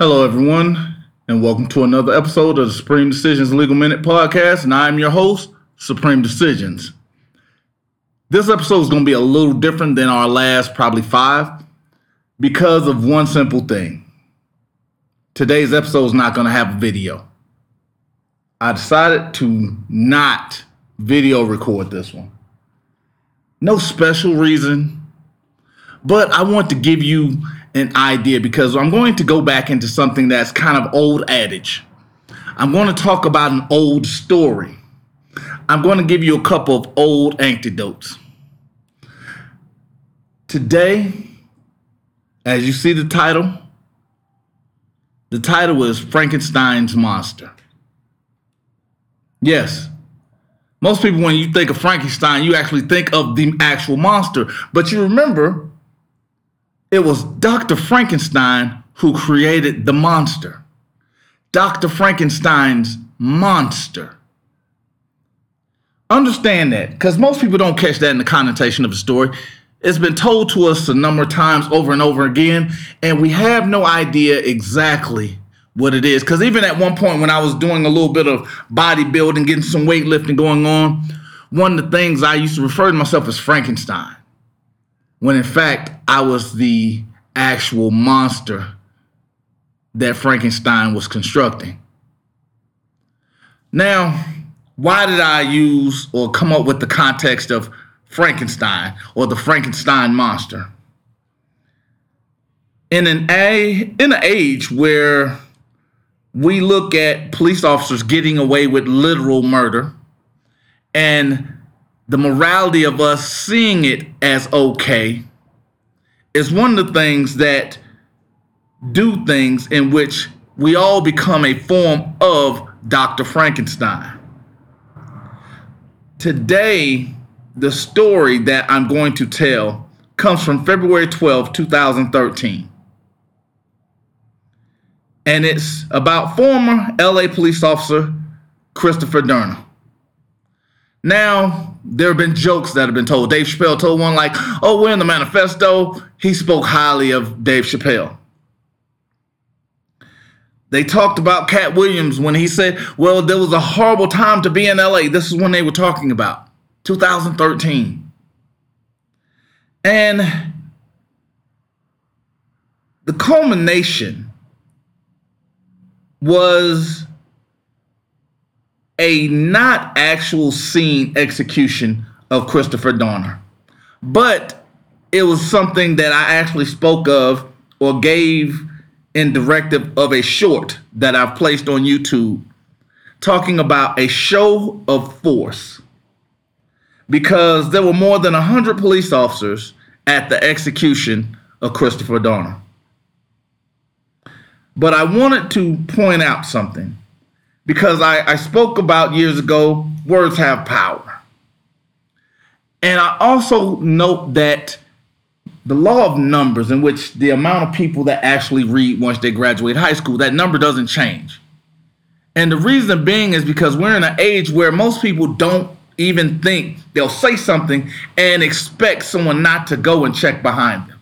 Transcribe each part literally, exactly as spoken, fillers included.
Hello, everyone, and welcome to another episode of the Supreme Decisions Legal Minute Podcast, and I'm your host, Supreme Decisions. This episode is going to be a little different than our last probably five because of one simple thing. Today's episode is not going to have a video. I decided to not video record this one. No special reason, but I want to give you an idea because I'm going to go back into something that's kind of old adage. I'm going to talk about an old story. I'm going to give you a couple of old anecdotes. Today, as you see the title, the title is Frankenstein's Monster. Yes, most people, when you think of Frankenstein, you actually think of the actual monster, but you remember it was Doctor Frankenstein who created the monster. Doctor Frankenstein's monster. Understand that, because most people don't catch that in the connotation of the story. It's been told to us a number of times over and over again, and we have no idea exactly what it is. Because even at one point when I was doing a little bit of bodybuilding, getting some weightlifting going on, one of the things I used to refer to myself as Frankenstein, when in fact I was the actual monster that Frankenstein was constructing. Now, why did I use or come up with the context of Frankenstein or the Frankenstein monster? In an, a, in an age where we look at police officers getting away with literal murder and the morality of us seeing it as okay is one of the things that do things in which we all become a form of Doctor Frankenstein. Today, the story that I'm going to tell comes from February twelfth, twenty thirteen. And it's about former L A police officer Christopher Dorner. Now, there have been jokes that have been told. Dave Chappelle told one like, oh, we're in the manifesto. He spoke highly of Dave Chappelle. They talked about Katt Williams when he said, well, there was a horrible time to be in L A. This is when they were talking about, twenty thirteen. And the culmination was a not actual scene execution of Christopher Dorner. But it was something that I actually spoke of or gave in directive of a short that I've placed on YouTube talking about a show of force because there were more than one hundred police officers at the execution of Christopher Dorner. But I wanted to point out something because I, I spoke about years ago, words have power. And I also note that the law of numbers, in which the amount of people that actually read once they graduate high school, that number doesn't change. And the reason being is because we're in an age where most people don't even think. They'll say something and expect someone not to go and check behind them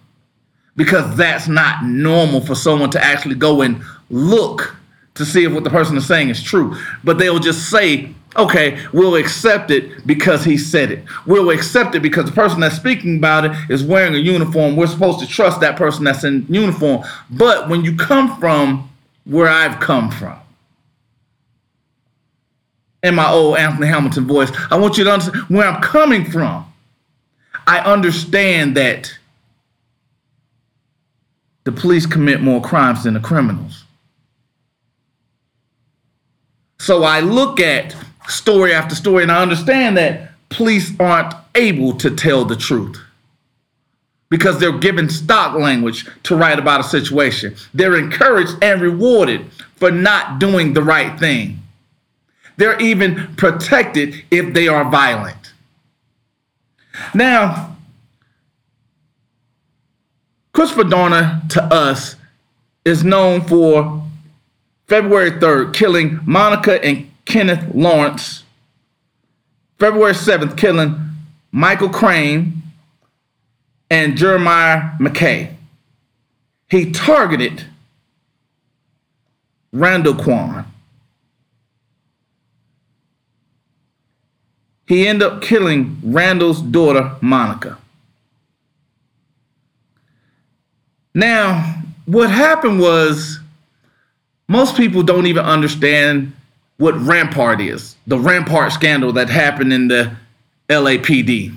because that's not normal for someone to actually go and look to see if what the person is saying is true. But they'll just say, okay, we'll accept it because he said it. We'll accept it because the person that's speaking about it is wearing a uniform. We're supposed to trust that person that's in uniform. But when you come from where I've come from, in my old Anthony Hamilton voice, I want you to understand where I'm coming from. I understand that the police commit more crimes than the criminals. So I look at story after story, and I understand that police aren't able to tell the truth because they're given stock language to write about a situation. They're encouraged and rewarded for not doing the right thing. They're even protected if they are violent. Now, Christopher Dorner to us is known for February third, killing Monica and Kenneth Lawrence. February seventh, killing Michael Crane and Jeremiah McKay. He targeted Randall Quan. He ended up killing Randall's daughter, Monica. Now, what happened was, most people don't even understand what Rampart is, the Rampart scandal that happened in the L A P D.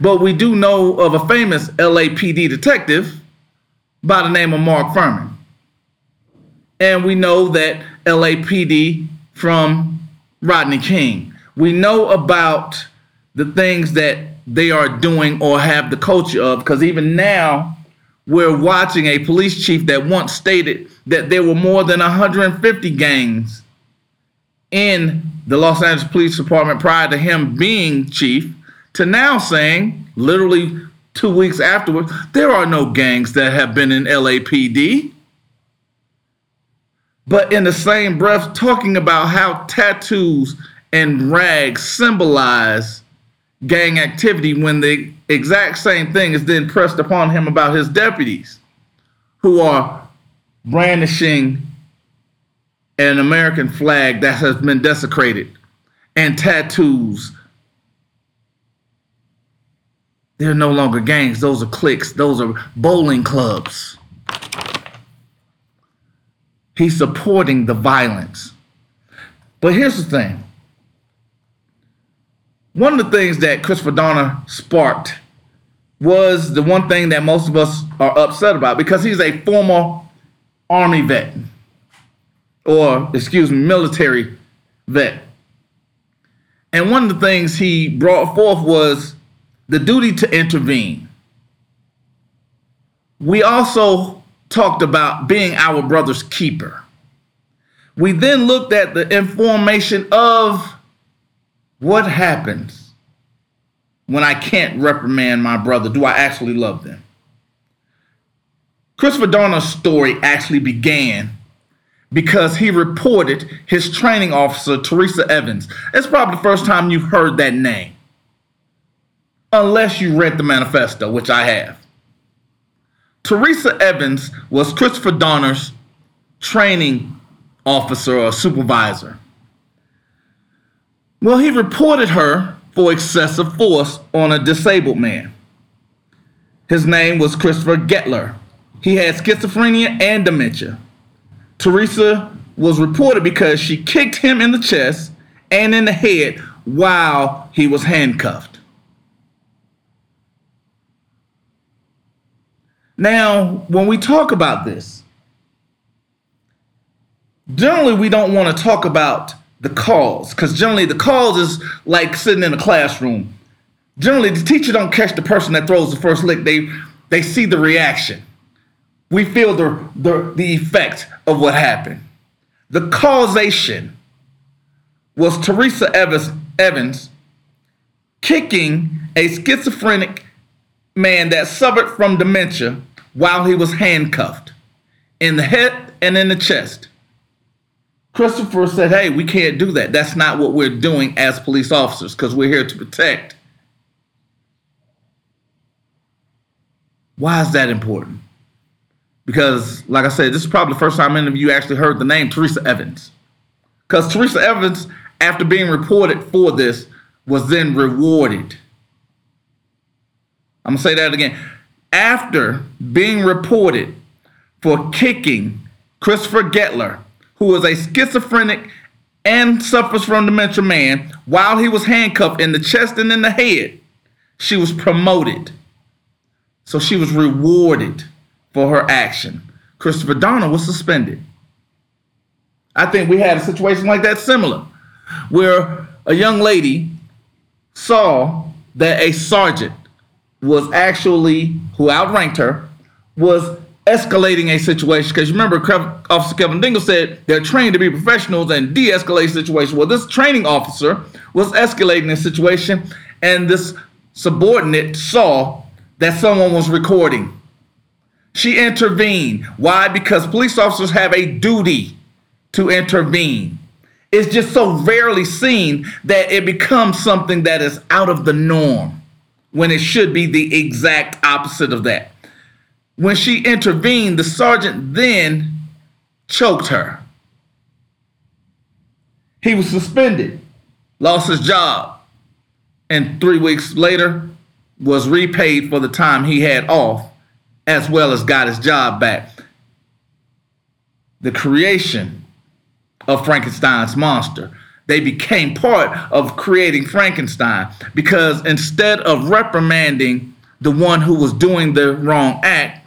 But we do know of a famous L A P D detective by the name of Mark Fuhrman. And we know that L A P D from Rodney King. We know about the things that they are doing or have the culture of, because even now we're watching a police chief that once stated that there were more than one hundred fifty gangs in the Los Angeles Police Department prior to him being chief, to now saying, literally two weeks afterwards, there are no gangs that have been in L A P D. But in the same breath, talking about how tattoos and rags symbolize gang activity, when the exact same thing is then pressed upon him about his deputies, who are brandishing an American flag that has been desecrated, and tattoos. They're no longer gangs. Those are cliques. Those are bowling clubs. He's supporting the violence. But here's the thing. One of the things that Christopher Dorner sparked was the one thing that most of us are upset about, because he's a former Army vet, or excuse me, military vet. And one of the things he brought forth was the duty to intervene. We also talked about being our brother's keeper. We then looked at the information of what happens when I can't reprimand my brother. Do I actually love them? Christopher Dorner's story actually began because he reported his training officer, Teresa Evans. It's probably the first time you've heard that name, unless you read the manifesto, which I have. Teresa Evans was Christopher Dorner's training officer or supervisor. Well, he reported her for excessive force on a disabled man. His name was Christopher Gettler. He had schizophrenia and dementia. Teresa was reported because she kicked him in the chest and in the head while he was handcuffed. Now, when we talk about this, generally we don't want to talk about the cause, because generally the cause is like sitting in a classroom. Generally, the teacher don't catch the person that throws the first lick. They they see the reaction. We feel the, the, the effect of what happened. The causation was Teresa Evans, Evans kicking a schizophrenic man that suffered from dementia while he was handcuffed in the head and in the chest. Christopher said, hey, we can't do that. That's not what we're doing as police officers, because we're here to protect. Why is that important? Because, like I said, this is probably the first time any of you actually heard the name Teresa Evans. Because Teresa Evans, after being reported for this, was then rewarded. I'm going to say that again. After being reported for kicking Christopher Gettler, who was a schizophrenic and suffers from dementia man, while he was handcuffed in the chest and in the head, she was promoted. So she was rewarded for her action. Christopher Dorner was suspended. I think we had a situation like that similar, where a young lady saw that a sergeant was actually, who outranked her, was escalating a situation. Because you remember, Officer Kevin Dingle said they're trained to be professionals and de-escalate situations. Well, this training officer was escalating the situation, and this subordinate saw that someone was recording. She intervened. Why? Because police officers have a duty to intervene. It's just so rarely seen that it becomes something that is out of the norm, when it should be the exact opposite of that. When she intervened, the sergeant then choked her He was suspended, lost his job, and three weeks later was repaid for the time he had off, as well as got his job back. The creation of Frankenstein's monster. They became part of creating Frankenstein, because instead of reprimanding the one who was doing the wrong act,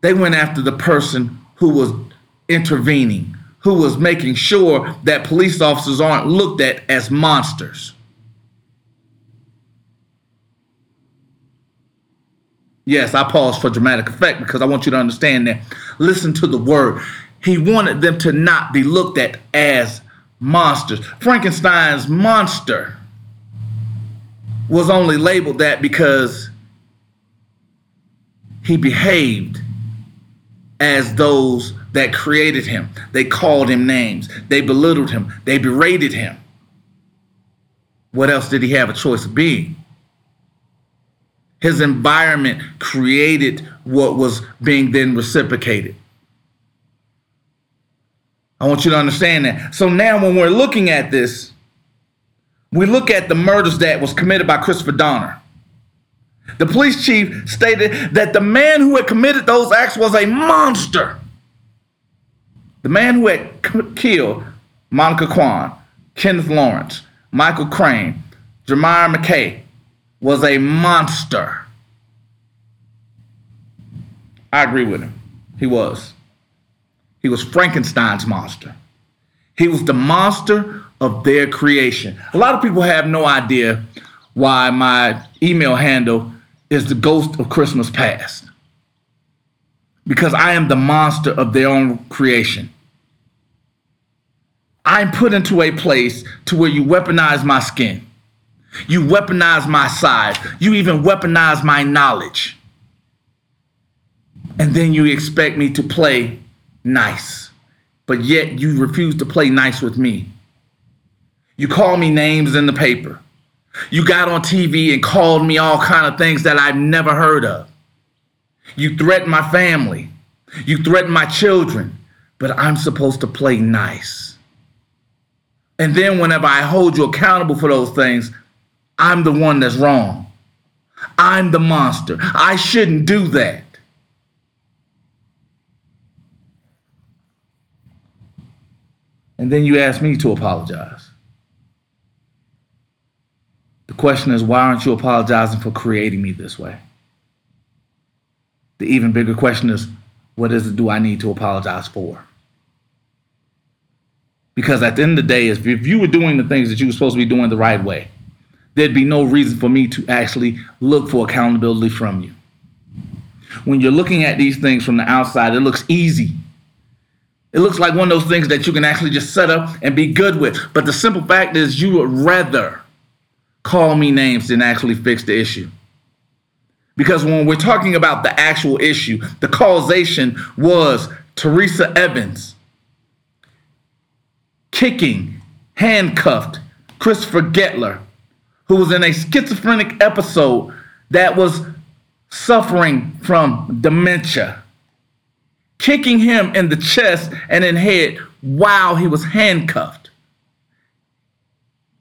they went after the person who was intervening, who was making sure that police officers aren't looked at as monsters. Yes, I paused for dramatic effect because I want you to understand that. Listen to the word. He wanted them to not be looked at as monsters. Frankenstein's monster was only labeled that because he behaved as those that created him. They called him names. They belittled him. They berated him. What else did he have a choice of being? His environment created what was being then reciprocated. I want you to understand that. So now when we're looking at this, we look at the murders that was committed by Christopher Dorner. The police chief stated that the man who had committed those acts was a monster. The man who had c- killed Monica Quan, Kenneth Lawrence, Michael Crane, Jeremiah McKay, was a monster. I agree with him. He was. He was Frankenstein's monster. He was the monster of their creation. A lot of people have no idea why my email handle is the Ghost of Christmas Past, because I am the monster of their own creation. I'm put into a place to where you weaponize my skin. You weaponize my size. You even weaponize my knowledge. And then you expect me to play nice. But yet you refuse to play nice with me. You call me names in the paper. You got on T V and called me all kind of things that I've never heard of. You threaten my family. You threaten my children. But I'm supposed to play nice. And then whenever I hold you accountable for those things, I'm the one that's wrong. I'm the monster. I shouldn't do that. And then you ask me to apologize. The question is, why aren't you apologizing for creating me this way? The even bigger question is, what is it do I need to apologize for? Because at the end of the day, if you were doing the things that you were supposed to be doing the right way, there'd be no reason for me to actually look for accountability from you. When you're looking at these things from the outside, it looks easy. It looks like one of those things that you can actually just set up and be good with. But the simple fact is, you would rather call me names than actually fix the issue. Because when we're talking about the actual issue, the causation was Teresa Evans kicking, handcuffed Christopher Gettler, who was in a schizophrenic episode that was suffering from dementia, kicking him in the chest and in head while he was handcuffed.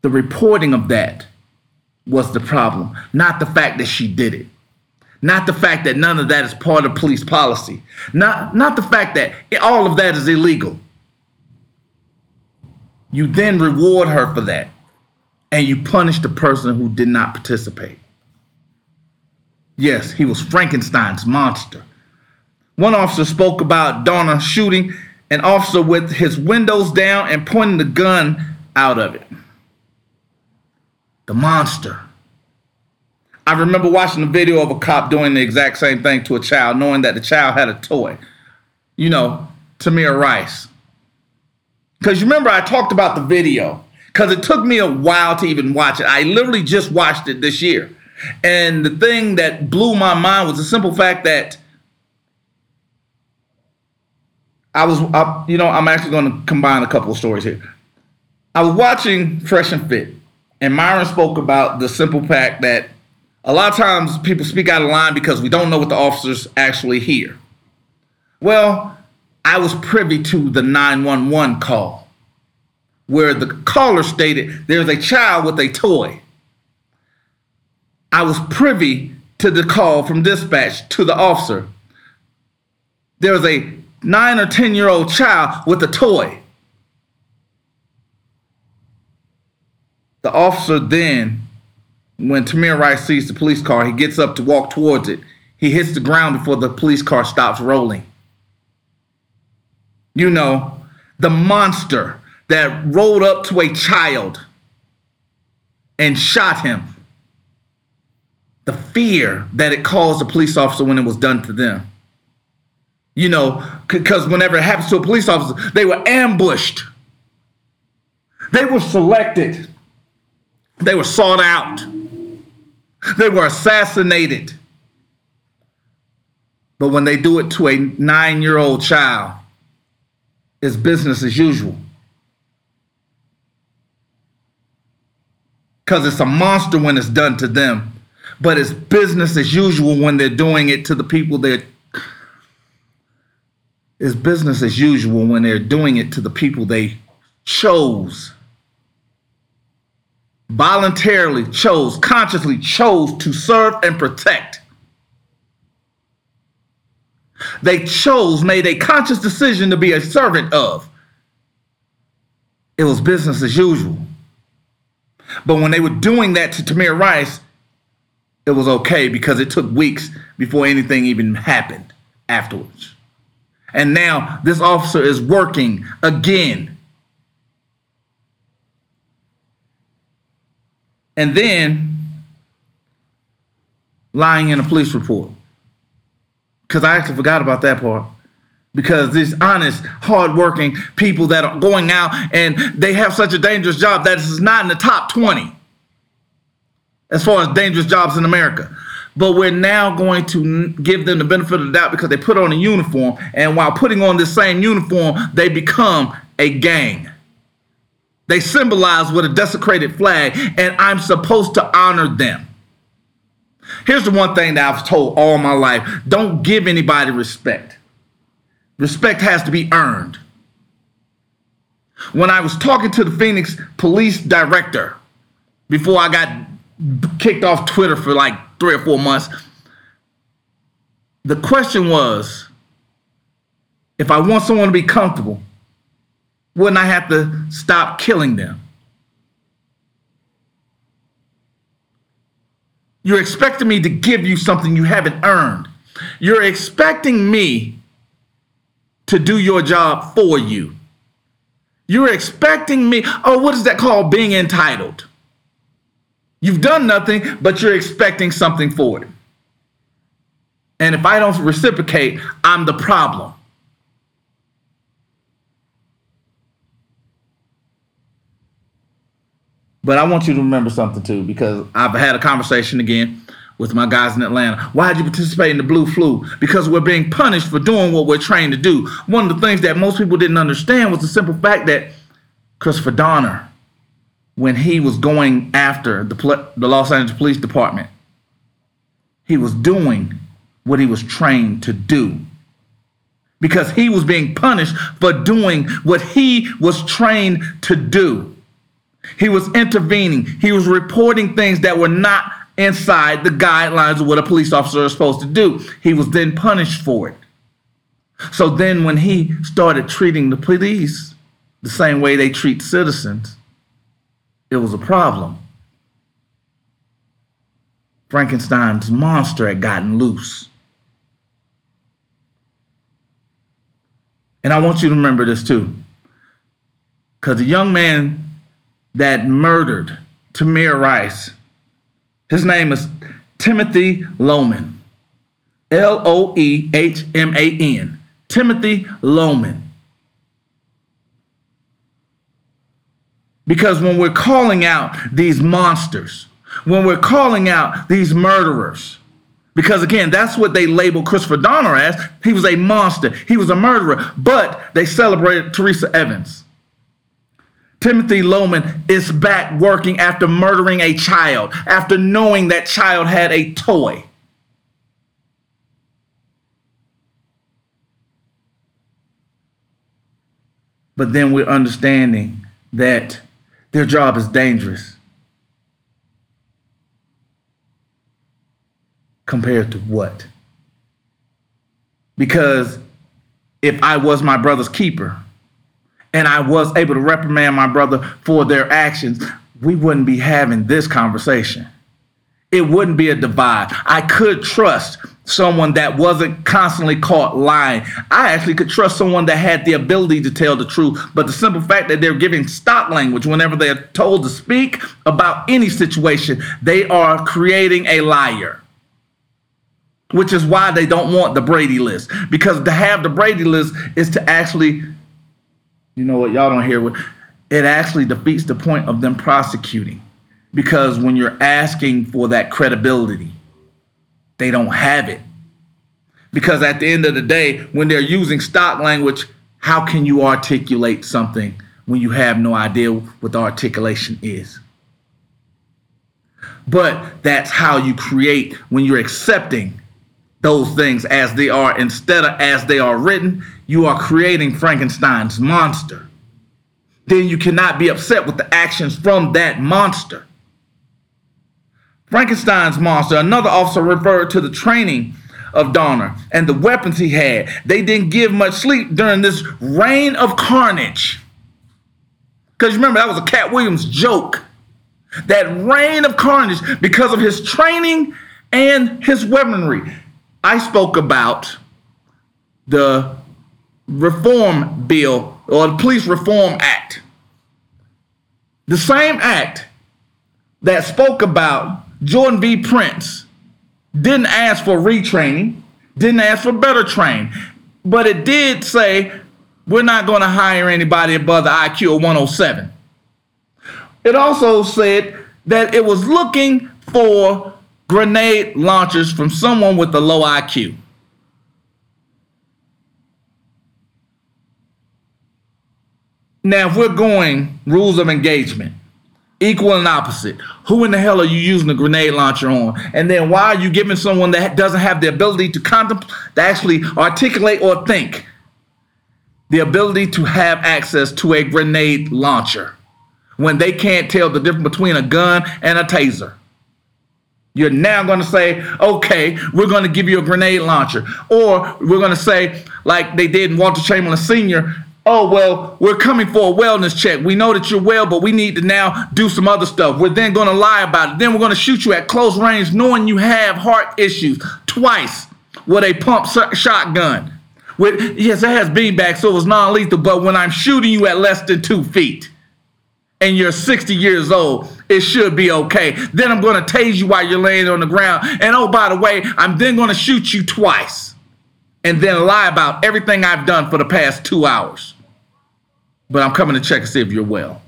The reporting of that was the problem, not the fact that she did it, not the fact that none of that is part of police policy, not, not the fact that all of that is illegal. You then reward her for that. And you punish the person who did not participate. Yes, he was Frankenstein's monster. One officer spoke about Dorner shooting an officer with his windows down and pointing the gun out of it. The monster. I remember watching a video of a cop doing the exact same thing to a child, knowing that the child had a toy. You know, Tamir Rice. Because you remember I talked about the video. Because it took me a while to even watch it. I literally just watched it this year. And the thing that blew my mind was the simple fact that I was, I, you know, I'm actually going to combine a couple of stories here. I was watching Fresh and Fit, and Myron spoke about the simple fact that a lot of times people speak out of line because we don't know what the officers actually hear. Well, I was privy to the nine one one call. where the caller stated there's a child with a toy. I was privy to the call from dispatch to the officer. There was a nine or ten-year-old child with a toy. The officer then, when Tamir Rice sees the police car, he gets up to walk towards it. He hits the ground before the police car stops rolling. You know, the monster that rolled up to a child and shot him. The fear that it caused a police officer when it was done to them. You know, because whenever it happens to a police officer, they were ambushed. They were selected. They were sought out. They were assassinated. But when they do it to a nine-year-old child, it's business as usual. Because it's a monster when it's done to them. But it's business as usual when they're doing it to the people that it's business as usual when they're doing it to the people they chose. Voluntarily chose, consciously chose to serve and protect. They chose, made a conscious decision to be a servant of. It was business as usual. But when they were doing that to Tamir Rice, it was okay because it took weeks before anything even happened afterwards. And now this officer is working again. And then lying in a police report. Because I actually forgot about that part. Because these honest, hardworking people that are going out and they have such a dangerous job that it's not in the top twenty. As far as dangerous jobs in America. But we're now going to give them the benefit of the doubt because they put on a uniform. And while putting on this same uniform, they become a gang. They symbolize with a desecrated flag, and I'm supposed to honor them. Here's the one thing that I've told all my life. Don't give anybody respect. Respect has to be earned. When I was talking to the Phoenix police director before I got kicked off Twitter for like three or four months. The question was, if I want someone to be comfortable, wouldn't I have to stop killing them? You're expecting me to give you something you haven't earned. You're expecting me to do your job for you. You're expecting me, oh, what is that called? Being entitled. You've done nothing, but you're expecting something for it. And if I don't reciprocate, I'm the problem. But I want you to remember something, too, because I've had a conversation again with my guys in Atlanta. Why did you participate in the blue flu? Because we're being punished for doing what we're trained to do. One of the things that most people didn't understand was the simple fact that Christopher Dorner, when he was going after the, the Los Angeles Police Department, he was doing what he was trained to do because he was being punished for doing what he was trained to do. He was intervening. He was reporting things that were not inside the guidelines of what a police officer is supposed to do. He was then punished for it. So then when he started treating the police the same way they treat citizens, it was a problem. Frankenstein's monster had gotten loose. And I want you to remember this too. Because the young man that murdered Tamir Rice, his name is Timothy Loehmann. L O E H M A N. Timothy Loehmann. Because when we're calling out these monsters, when we're calling out these murderers, because again, that's what they labeled Christopher Dorner as. He was a monster. He was a murderer. But they celebrated Teresa Evans. Timothy Loehmann is back working after murdering a child, after knowing that child had a toy. But then we're understanding that their job is dangerous compared to what? Because if I was my brother's keeper and I was able to reprimand my brother for their actions, we wouldn't be having this conversation. It wouldn't be a divide. I could trust someone that wasn't constantly caught lying. I actually could trust someone that had the ability to tell the truth. But the simple fact that they're giving stock language whenever they're told to speak about any situation, they are creating a liar. Which is why they don't want the Brady list. Because to have the Brady list is to actually, you know what, y'all don't hear what, it actually defeats the point of them prosecuting. Because when you're asking for that credibility, they don't have it. Because at the end of the day, when they're using stock language, how can you articulate something when you have no idea what the articulation is? But that's how you create when you're accepting those things as they are instead of as they are written. You are creating Frankenstein's monster. Then you cannot be upset with the actions from that monster. Frankenstein's monster, another officer referred to the training of Dorner and the weapons he had. They didn't give much sleep during this reign of carnage. Because remember, that was a Katt Williams joke. That reign of carnage because of his training and his weaponry. I spoke about the reform bill or the Police Reform Act. The same act that spoke about Jordan V. Prince didn't ask for retraining, didn't ask for better train, but it did say we're not going to hire anybody above the I Q of one oh seven. It also said that it was looking for grenade launchers from someone with a low I Q. Now, if we're going rules of engagement, equal and opposite. Who in the hell are you using a grenade launcher on? And then why are you giving someone that doesn't have the ability to contemplate, to actually articulate or think, the ability to have access to a grenade launcher when they can't tell the difference between a gun and a taser? You're now going to say, okay, we're going to give you a grenade launcher. Or we're going to say, like they did in Walter Chamberlain Senior, oh, well, we're coming for a wellness check. We know that you're well, but we need to now do some other stuff. We're then going to lie about it. Then we're going to shoot you at close range knowing you have heart issues twice with a pump shotgun. With, yes, it has beanbags, so it was non-lethal, but when I'm shooting you at less than two feet and you're sixty years old, it should be okay. Then I'm going to tase you while you're laying on the ground. And oh, by the way, I'm then going to shoot you twice. And then lie about everything I've done for the past two hours. But I'm coming to check and see if you're well.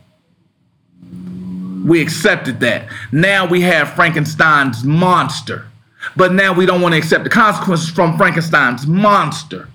We accepted that. Now we have Frankenstein's monster. But now we don't want to accept the consequences from Frankenstein's monster.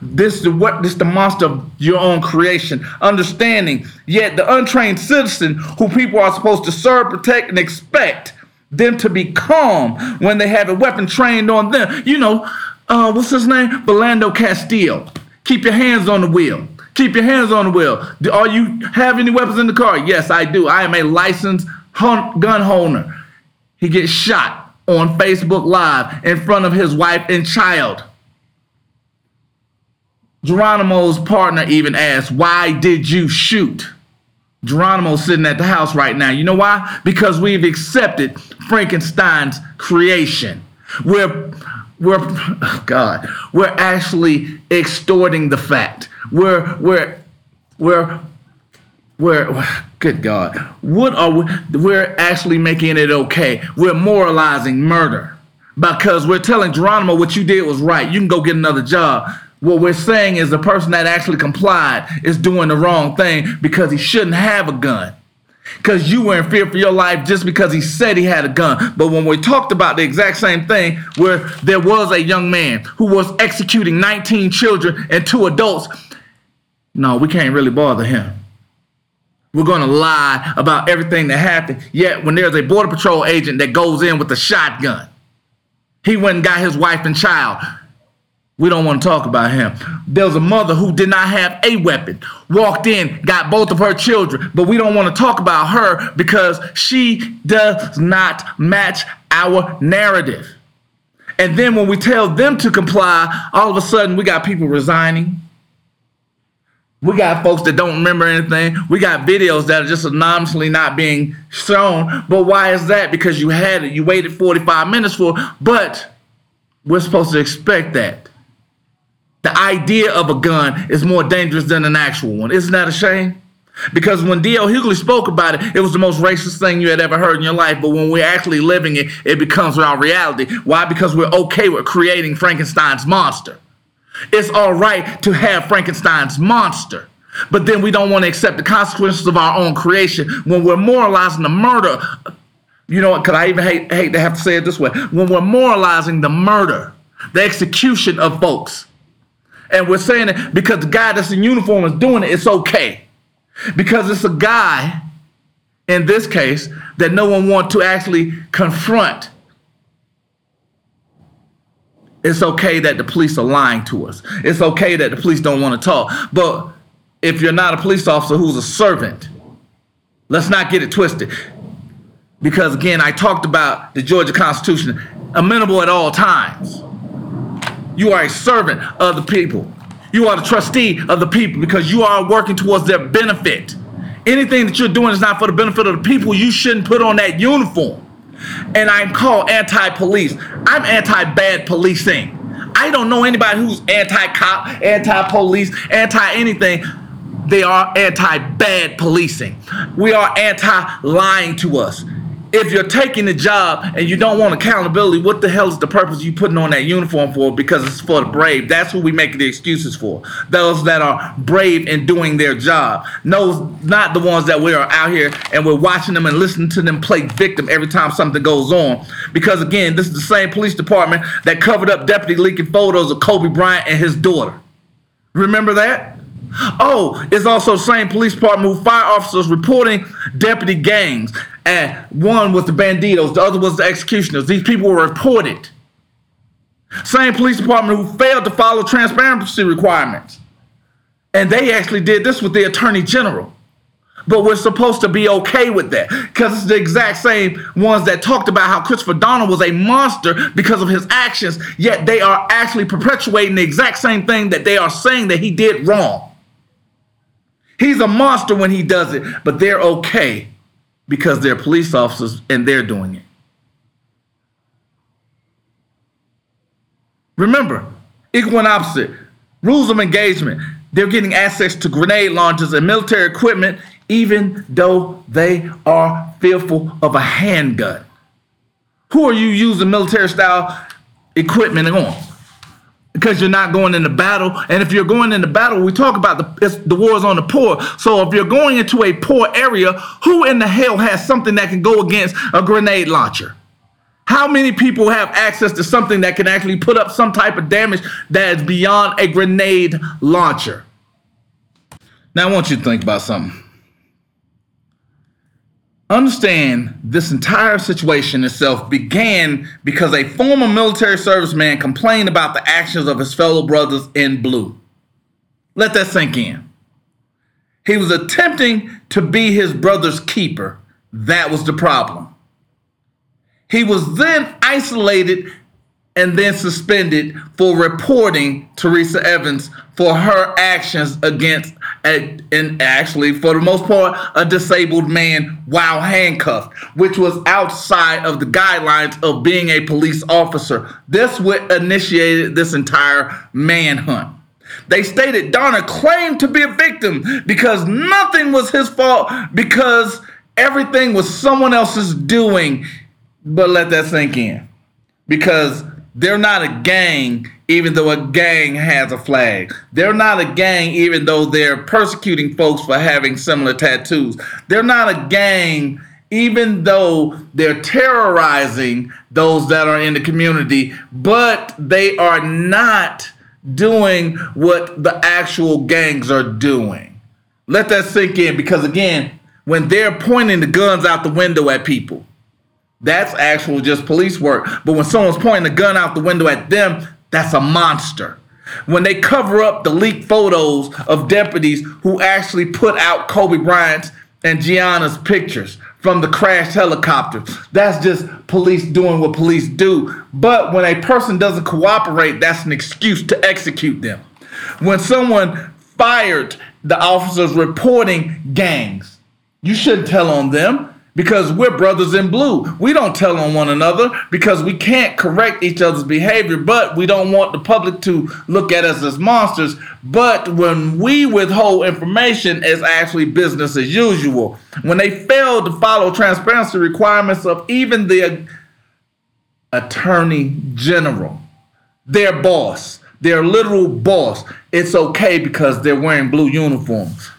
This is the, what, this the monster of your own creation. Understanding, yet the untrained citizen who people are supposed to serve, protect, and expect them to be calm when they have a weapon trained on them. You know, Uh, what's his name? Philando Castile. Keep your hands on the wheel. Keep your hands on the wheel. Do, are you have any weapons in the car? Yes, I do. I am a licensed hunt, gun owner. He gets shot on Facebook Live in front of his wife and child. Geronimo's partner even asked, why did you shoot? Geronimo's sitting at the house right now. You know why? Because we've accepted Frankenstein's creation. We're... We're, oh God, we're actually extorting the fact. We're, we're, we're, we're, good God. What are we, we're actually making it okay. We're moralizing murder because we're telling Geronimo what you did was right. You can go get another job. What we're saying is the person that actually complied is doing the wrong thing because he shouldn't have a gun. Because you were in fear for your life just because he said he had a gun. But when we talked about the exact same thing where there was a young man who was executing nineteen children and two adults, no, we can't really bother him. We're going to lie about everything that happened. Yet when there's a Border Patrol agent that goes in with a shotgun, he went and got his wife and child. We don't want to talk about him. There was a mother who did not have a weapon, walked in, got both of her children, but we don't want to talk about her because she does not match our narrative. And then when we tell them to comply, all of a sudden we got people resigning. We got folks that don't remember anything. We got videos that are just anonymously not being shown. But why is that? Because you had it. You waited forty-five minutes for it. But we're supposed to expect that. The idea of a gun is more dangerous than an actual one. Isn't that a shame? Because when D L. Hughley spoke about it, it was the most racist thing you had ever heard in your life. But when we're actually living it, it becomes our reality. Why? Because we're okay with creating Frankenstein's monster. It's all right to have Frankenstein's monster. But then we don't want to accept the consequences of our own creation when we're moralizing the murder. You know what? Because I even hate, hate to have to say it this way. When we're moralizing the murder, the execution of folks. And we're saying it because the guy that's in uniform is doing it, it's okay. Because it's a guy, in this case, that no one wants to actually confront. It's okay that the police are lying to us. It's okay that the police don't want to talk. But if you're not a police officer who's a servant, let's not get it twisted. Because, again, I talked about the Georgia Constitution, amenable at all times. You are a servant of the people. You are the trustee of the people because you are working towards their benefit. Anything that you're doing is not for the benefit of the people. You shouldn't put on that uniform. And I'm called anti-police. I'm anti-bad policing. I don't know anybody who's anti-cop, anti-police, anti-anything. They are anti-bad policing. We are anti-lying to us. If you're taking the job and you don't want accountability, what the hell is the purpose you putting on that uniform for? Because it's for the brave. That's who we make the excuses for. Those that are brave in doing their job. No, not the ones that we are out here and we're watching them and listening to them play victim every time something goes on. Because, again, this is the same police department that covered up deputy leaking photos of Kobe Bryant and his daughter. Remember that? Oh, it's also the same police department who fire officers reporting deputy gangs. And one was the banditos, the other was the executioners. These people were reported. Same police department who failed to follow transparency requirements. And they actually did this with the attorney general. But we're supposed to be okay with that. Because it's the exact same ones that talked about how Christopher Dorner was a monster because of his actions. Yet they are actually perpetuating the exact same thing that they are saying that he did wrong. He's a monster when he does it, but they're okay because they're police officers and they're doing it. Remember, equal and opposite. Rules of engagement. They're getting access to grenade launchers and military equipment even though they are fearful of a handgun. Who are you using military-style equipment on? Because you're not going into battle. And if you're going into battle, we talk about the, it's, the wars on the poor. So if you're going into a poor area, who in the hell has something that can go against a grenade launcher? How many people have access to something that can actually put up some type of damage that is beyond a grenade launcher? Now I want you to think about something. Understand, this entire situation itself began because a former military serviceman complained about the actions of his fellow brothers in blue. Let that sink in. He was attempting to be his brother's keeper. That was the problem. He was then isolated and then suspended for reporting Teresa Evans for her actions against, a, and actually, for the most part, a disabled man while handcuffed, which was outside of the guidelines of being a police officer. This what initiated this entire manhunt. They stated Dorner claimed to be a victim because nothing was his fault, because everything was someone else's doing. But let that sink in. Because they're not a gang, even though a gang has a flag. They're not a gang, even though they're persecuting folks for having similar tattoos. They're not a gang, even though they're terrorizing those that are in the community, but they are not doing what the actual gangs are doing. Let that sink in, because again, when they're pointing the guns out the window at people, that's actual just police work. But when someone's pointing a gun out the window at them, that's a monster. when they cover up the leaked photos of deputies who actually put out Kobe Bryant's and Gianna's pictures from the crashed helicopter. That's just police doing what police do. But when a person doesn't cooperate, that's an excuse to execute them. When someone fired the officers reporting gangs, you shouldn't tell on them because we're brothers in blue. We don't tell on one another because we can't correct each other's behavior, but we don't want the public to look at us as monsters. But when we withhold information, it's actually business as usual. When they fail to follow transparency requirements of even the Attorney General, their boss, their literal boss, it's okay because they're wearing blue uniforms.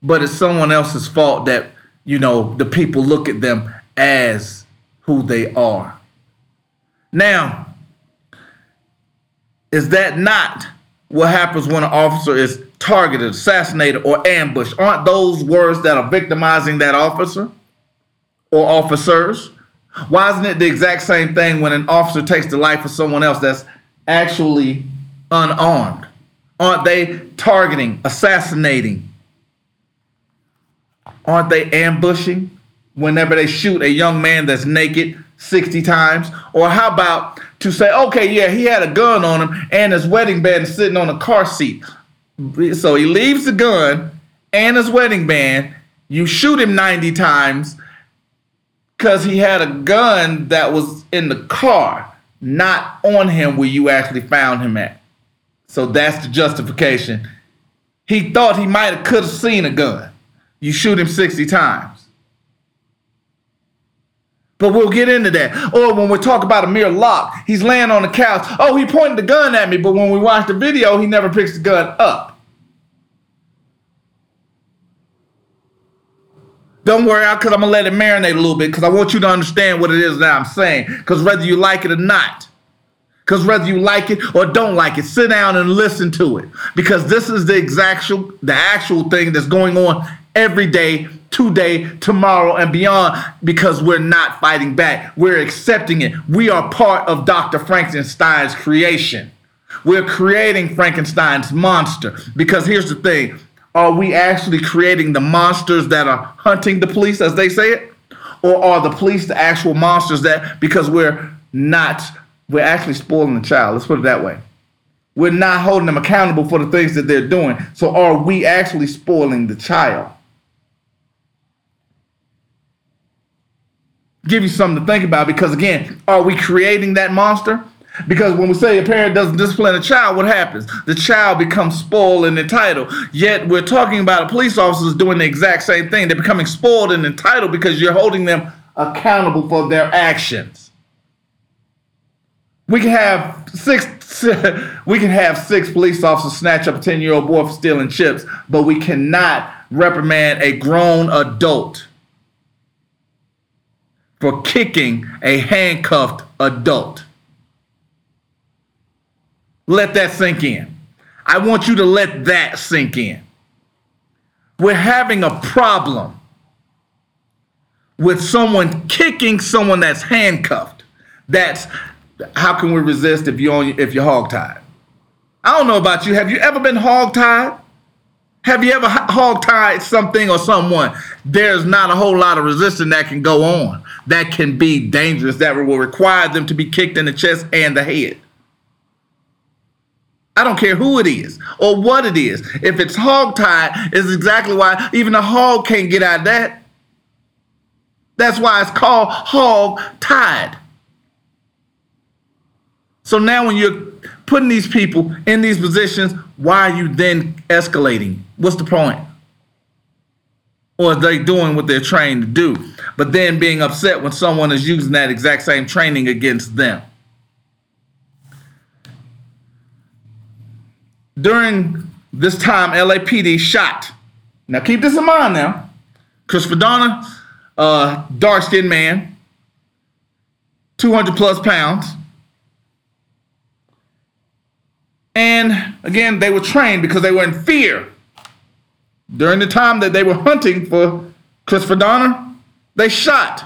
But it's someone else's fault that, you know, the people look at them as who they are. Now, is that not what happens when an officer is targeted, assassinated, or ambushed? Aren't those words that are victimizing that officer or officers? Why isn't it the exact same thing when an officer takes the life of someone else that's actually unarmed? Aren't they targeting, assassinating? Aren't they ambushing whenever they shoot a young man that's naked sixty times? Or how about to say, okay, yeah, he had a gun on him and his wedding band is sitting on a car seat. So he leaves the gun and his wedding band. You shoot him ninety times because he had a gun that was in the car, not on him where you actually found him at. So that's the justification. He thought he might have could have seen a gun. You shoot him sixty times. But we'll get into that. Or when we talk about Amir Locke, he's laying on the couch. Oh, he pointed the gun at me, but when we watch the video, he never picks the gun up. Don't worry, because I'm going to let it marinate a little bit because I want you to understand what it is that I'm saying. Because whether you like it or not, because whether you like it or don't like it, sit down and listen to it. Because this is the exact, the actual thing that's going on every day, today, tomorrow, and beyond, because we're not fighting back. We're accepting it. We are part of Doctor Frankenstein's creation. We're creating Frankenstein's monster. Because here's the thing. Are we actually creating the monsters that are hunting the police, as they say it? Or are the police the actual monsters that, because we're not, we're actually spoiling the child. Let's put it that way. We're not holding them accountable for the things that they're doing. So are we actually spoiling the child? Give you something to think about, because again, are we creating that monster? Because when we say a parent doesn't discipline a child, what happens? The child becomes spoiled and entitled. Yet we're talking about a police officers doing the exact same thing. They're becoming spoiled and entitled because you're holding them accountable for their actions. We can have six we can have six police officers snatch up a ten-year-old boy for stealing chips, but we cannot reprimand a grown adult for kicking a handcuffed adult. Let that sink in. I want you to let that sink in. We're having a problem with someone kicking someone that's handcuffed. That's, how can we resist if you're, if you're hogtied? I don't know about you. Have you ever been hogtied? Have you ever hogtied something or someone? There's not a whole lot of resistance that can go on. That can be dangerous. That will require them to be kicked in the chest and the head. I don't care who it is or what it is. If it's hogtied, is exactly why even a hog can't get out of that. That's why it's called hogtied. So now when you're putting these people in these positions, why are you then escalating? What's the point? Or are they doing what they're trained to do? But then being upset when someone is using that exact same training against them. During this time, L A P D shot. Now, keep this in mind now. Christopher Dorner, uh, dark-skinned man, two hundred plus pounds. And, again, they were trained because they were in fear. During the time that they were hunting for Christopher Dorner, they shot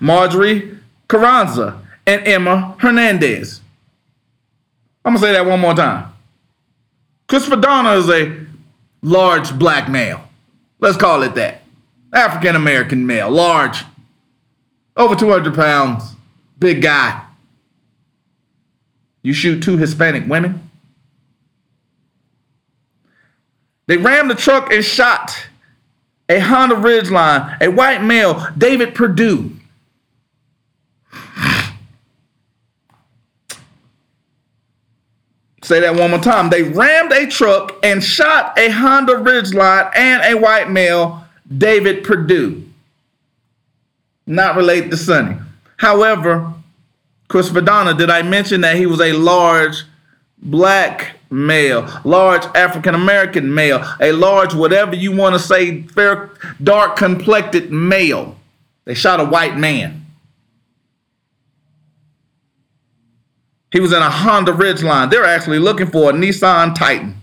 Marjorie Carranza and Emma Hernandez. I'm gonna say that one more time. Christopher Dorner is a large black male. Let's call it that. African-American male, large, over two hundred pounds, big guy. You shoot two Hispanic women. They rammed the truck and shot a Honda Ridgeline, a white male, David Perdue. Say that one more time. They rammed a truck and shot a Honda Ridgeline and a white male, David Perdue. Not related to Sonny. However, Christopher Dorner, did I mention that he was a large black male, large African-American male, a large whatever you want to say, fair, dark-complected male. They shot a white man. He was in a Honda Ridgeline. They're actually looking for a Nissan Titan.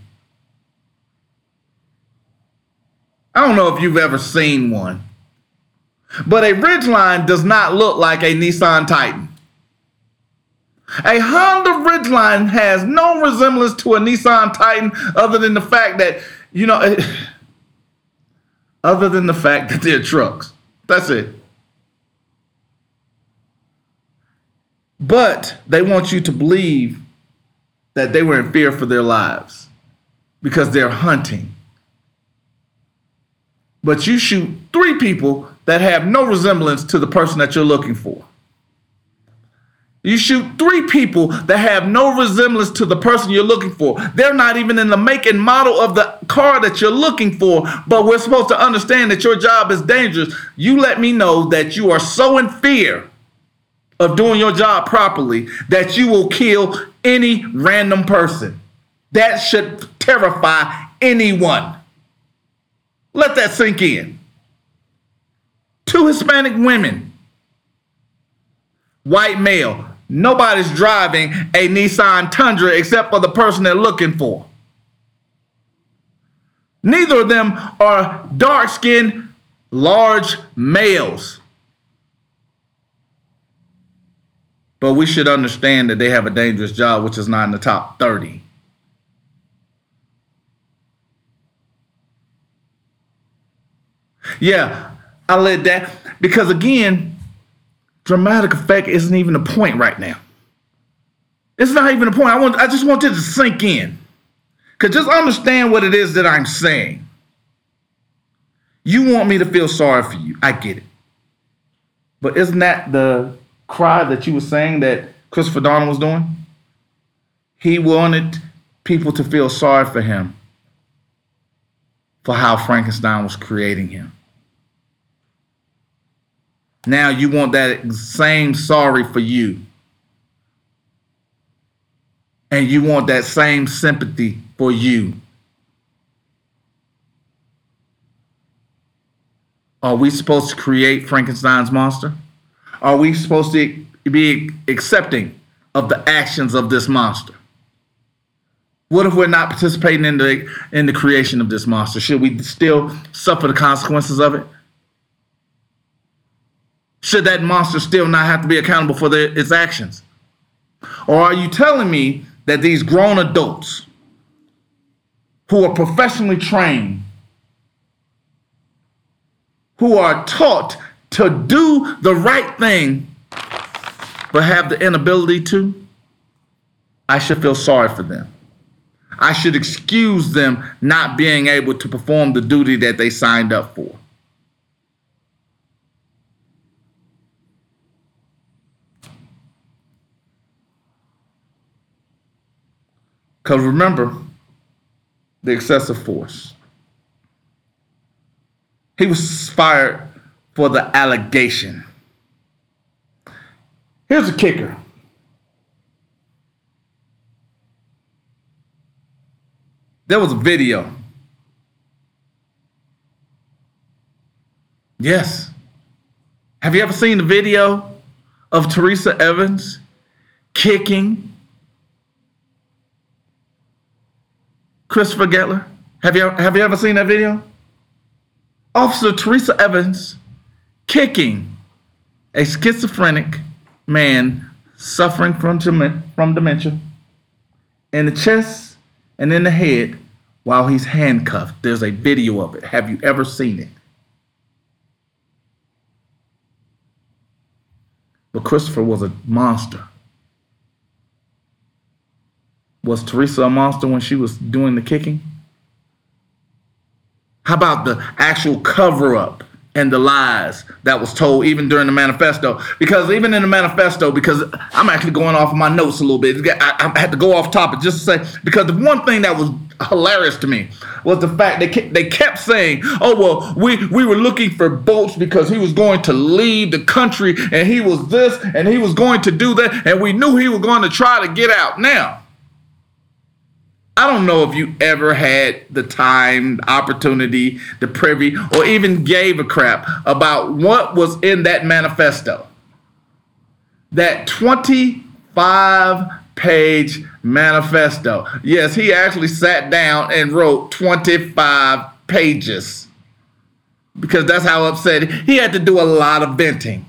I don't know if you've ever seen one, but a Ridgeline does not look like a Nissan Titan. A Honda Ridgeline has no resemblance to a Nissan Titan other than the fact that, you know, it, other than the fact that they're trucks. That's it. But they want you to believe that they were in fear for their lives because they're hunting. But you shoot three people that have no resemblance to the person that you're looking for. You shoot three people that have no resemblance to the person you're looking for. They're not even in the make and model of the car that you're looking for, but we're supposed to understand that your job is dangerous. You let me know that you are so in fear of doing your job properly that you will kill any random person. That should terrify anyone. Let that sink in. Two Hispanic women, white male. Nobody's driving a Nissan Tundra except for the person they're looking for. Neither of them are dark-skinned, large males. But we should understand that they have a dangerous job, which is not in the top thirty. Yeah, I let that, because again, dramatic effect isn't even a point right now. It's not even a point. I want, I just want this to sink in. Because just understand what it is that I'm saying. You want me to feel sorry for you. I get it. But isn't that the cry that you were saying that Christopher Dorner was doing? He wanted people to feel sorry for him for how Frankenstein was creating him. Now you want that same sorry for you. And you want that same sympathy for you. Are we supposed to create Frankenstein's monster? Are we supposed to be accepting of the actions of this monster? What if we're not participating in the in the creation of this monster? Should we still suffer the consequences of it? Should that monster still not have to be accountable for their, its actions? Or are you telling me that these grown adults who are professionally trained, who are taught to do the right thing, but have the inability to? I should feel sorry for them. I should excuse them not being able to perform the duty that they signed up for. Because remember, the excessive force. He was fired for the allegation. Here's a kicker. There was a video. Yes. Have you ever seen the video of Teresa Evans kicking Christopher Gettler? Have you, have you ever seen that video? Officer Teresa Evans kicking a schizophrenic man suffering from, from dementia in the chest and in the head while he's handcuffed. There's a video of it. Have you ever seen it? But Christopher was a monster. Was Teresa a monster when she was doing the kicking? How about the actual cover-up and the lies that was told even during the manifesto? Because even in the manifesto, because I'm actually going off of my notes a little bit. I, I had to go off topic just to say, because the one thing that was hilarious to me was the fact they kept, they kept saying, oh, well, we, we were looking for Bolts because he was going to leave the country and he was this and he was going to do that and we knew he was going to try to get out. Now, I don't know if you ever had the time, the opportunity, the privy, or even gave a crap about what was in that manifesto. That twenty-five page manifesto. Yes, he actually sat down and wrote twenty-five pages because that's how upset he had to do a lot of venting.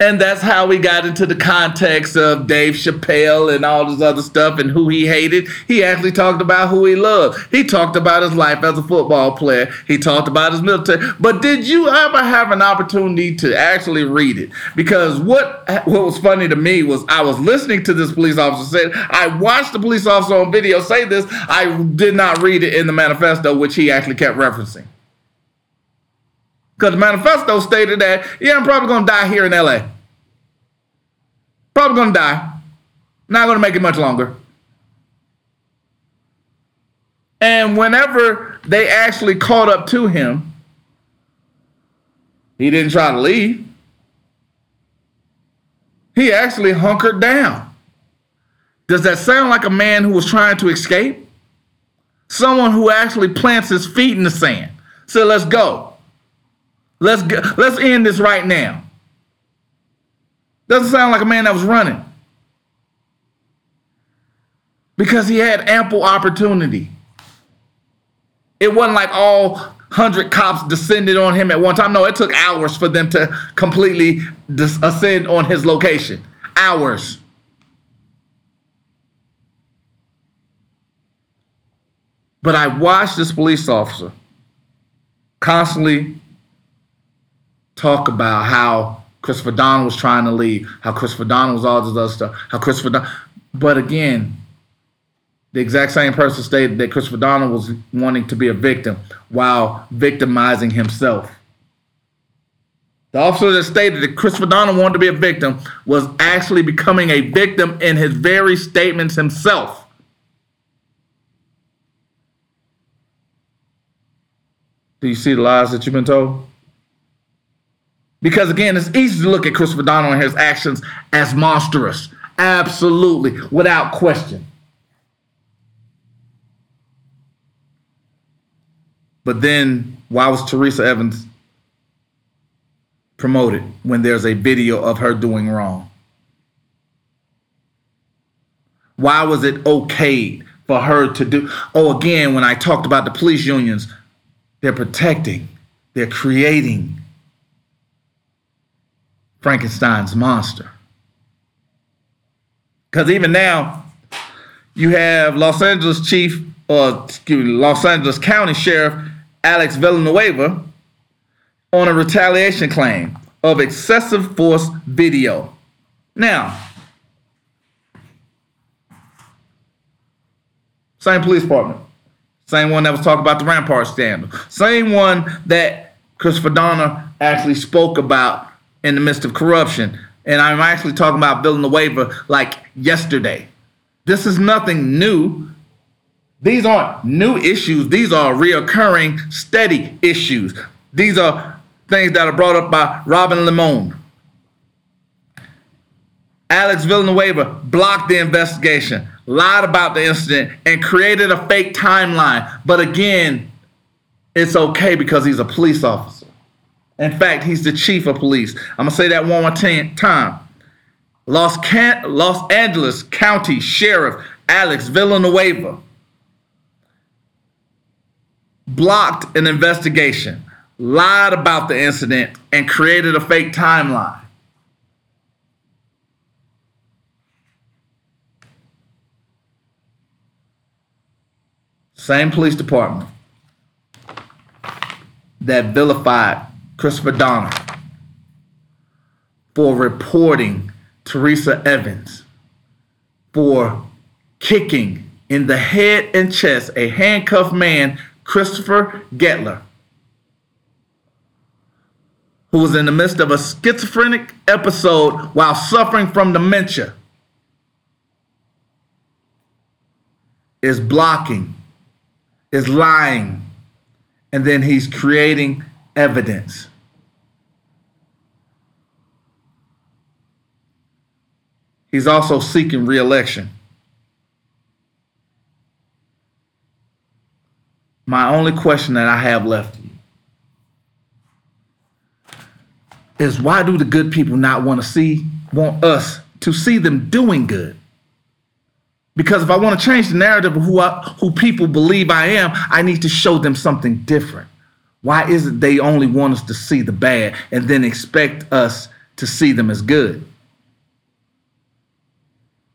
And that's how we got into the context of Dave Chappelle and all this other stuff and who he hated. He actually talked about who he loved. He talked about his life as a football player. He talked about his military. But did you ever have an opportunity to actually read it? Because what, what was funny to me was I was listening to this police officer say, I watched the police officer on video say this. I did not read it in the manifesto, which he actually kept referencing. Because the manifesto stated that, yeah, I'm probably going to die here in L A. Probably going to die. Not going to make it much longer. And whenever they actually caught up to him, he didn't try to leave. He actually hunkered down. Does that sound like a man who was trying to escape? Someone who actually plants his feet in the sand. So let's go. Let's go. Let's end this right now. Doesn't sound like a man that was running. Because he had ample opportunity. It wasn't like all one hundred cops descended on him at one time. No, it took hours for them to completely ascend on his location. Hours. But I watched this police officer constantly talk about how Christopher Dorner was trying to leave, how Christopher Dorner was all this other stuff, how Christopher Dorner. But again, the exact same person stated that Christopher Dorner was wanting to be a victim while victimizing himself. The officer that stated that Christopher Dorner wanted to be a victim was actually becoming a victim in his very statements himself. Do you see the lies that you've been told? Because, again, it's easy to look at Christopher Dorner and his actions as monstrous. Absolutely, without question. But then, why was Teresa Evans promoted when there's a video of her doing wrong? Why was it okay for her to do? Oh, again, when I talked about the police unions, they're protecting, they're creating Frankenstein's monster. Because even now, you have Los Angeles Chief, or excuse me, Los Angeles County Sheriff Alex Villanueva on a retaliation claim of excessive force video. Now, same police department, same one that was talking about the Rampart scandal, same one that Christopher Dorner actually spoke about in the midst of corruption. And I'm actually talking about Villanueva like yesterday. This is nothing new. These aren't new issues. These are reoccurring, steady issues. These are things that are brought up by Robin Limon. Alex Villanueva blocked the investigation, lied about the incident, and created a fake timeline. But again, it's okay because he's a police officer. In fact, he's the chief of police. I'm going to say that one more time. Los, Can- Los Angeles County Sheriff Alex Villanueva blocked an investigation, lied about the incident, and created a fake timeline. same police department that vilified Christopher Dorner for reporting Teresa Evans for kicking in the head and chest a handcuffed man, Christopher Gettler, who was in the midst of a schizophrenic episode while suffering from dementia, is blocking, is lying, and then he's creating evidence. He's also seeking re-election. My only question that I have left is, why do the good people not want to see, want us to see them doing good? Because if I want to change the narrative of who I, who people believe I am, I need to show them something different. Why is it they only want us to see the bad and then expect us to see them as good?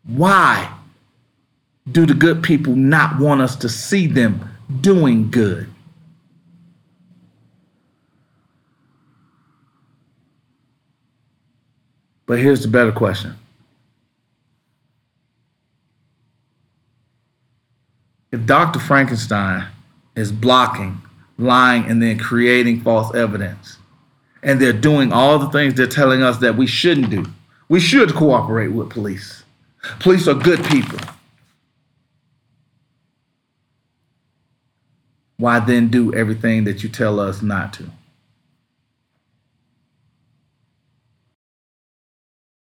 Why do the good people not want us to see them doing good? But here's the better question. If Doctor Frankenstein is blocking, lying, and then creating false evidence, and they're doing all the things they're telling us that we shouldn't do, we should cooperate with police. Police are good people. Why then do everything that you tell us not to?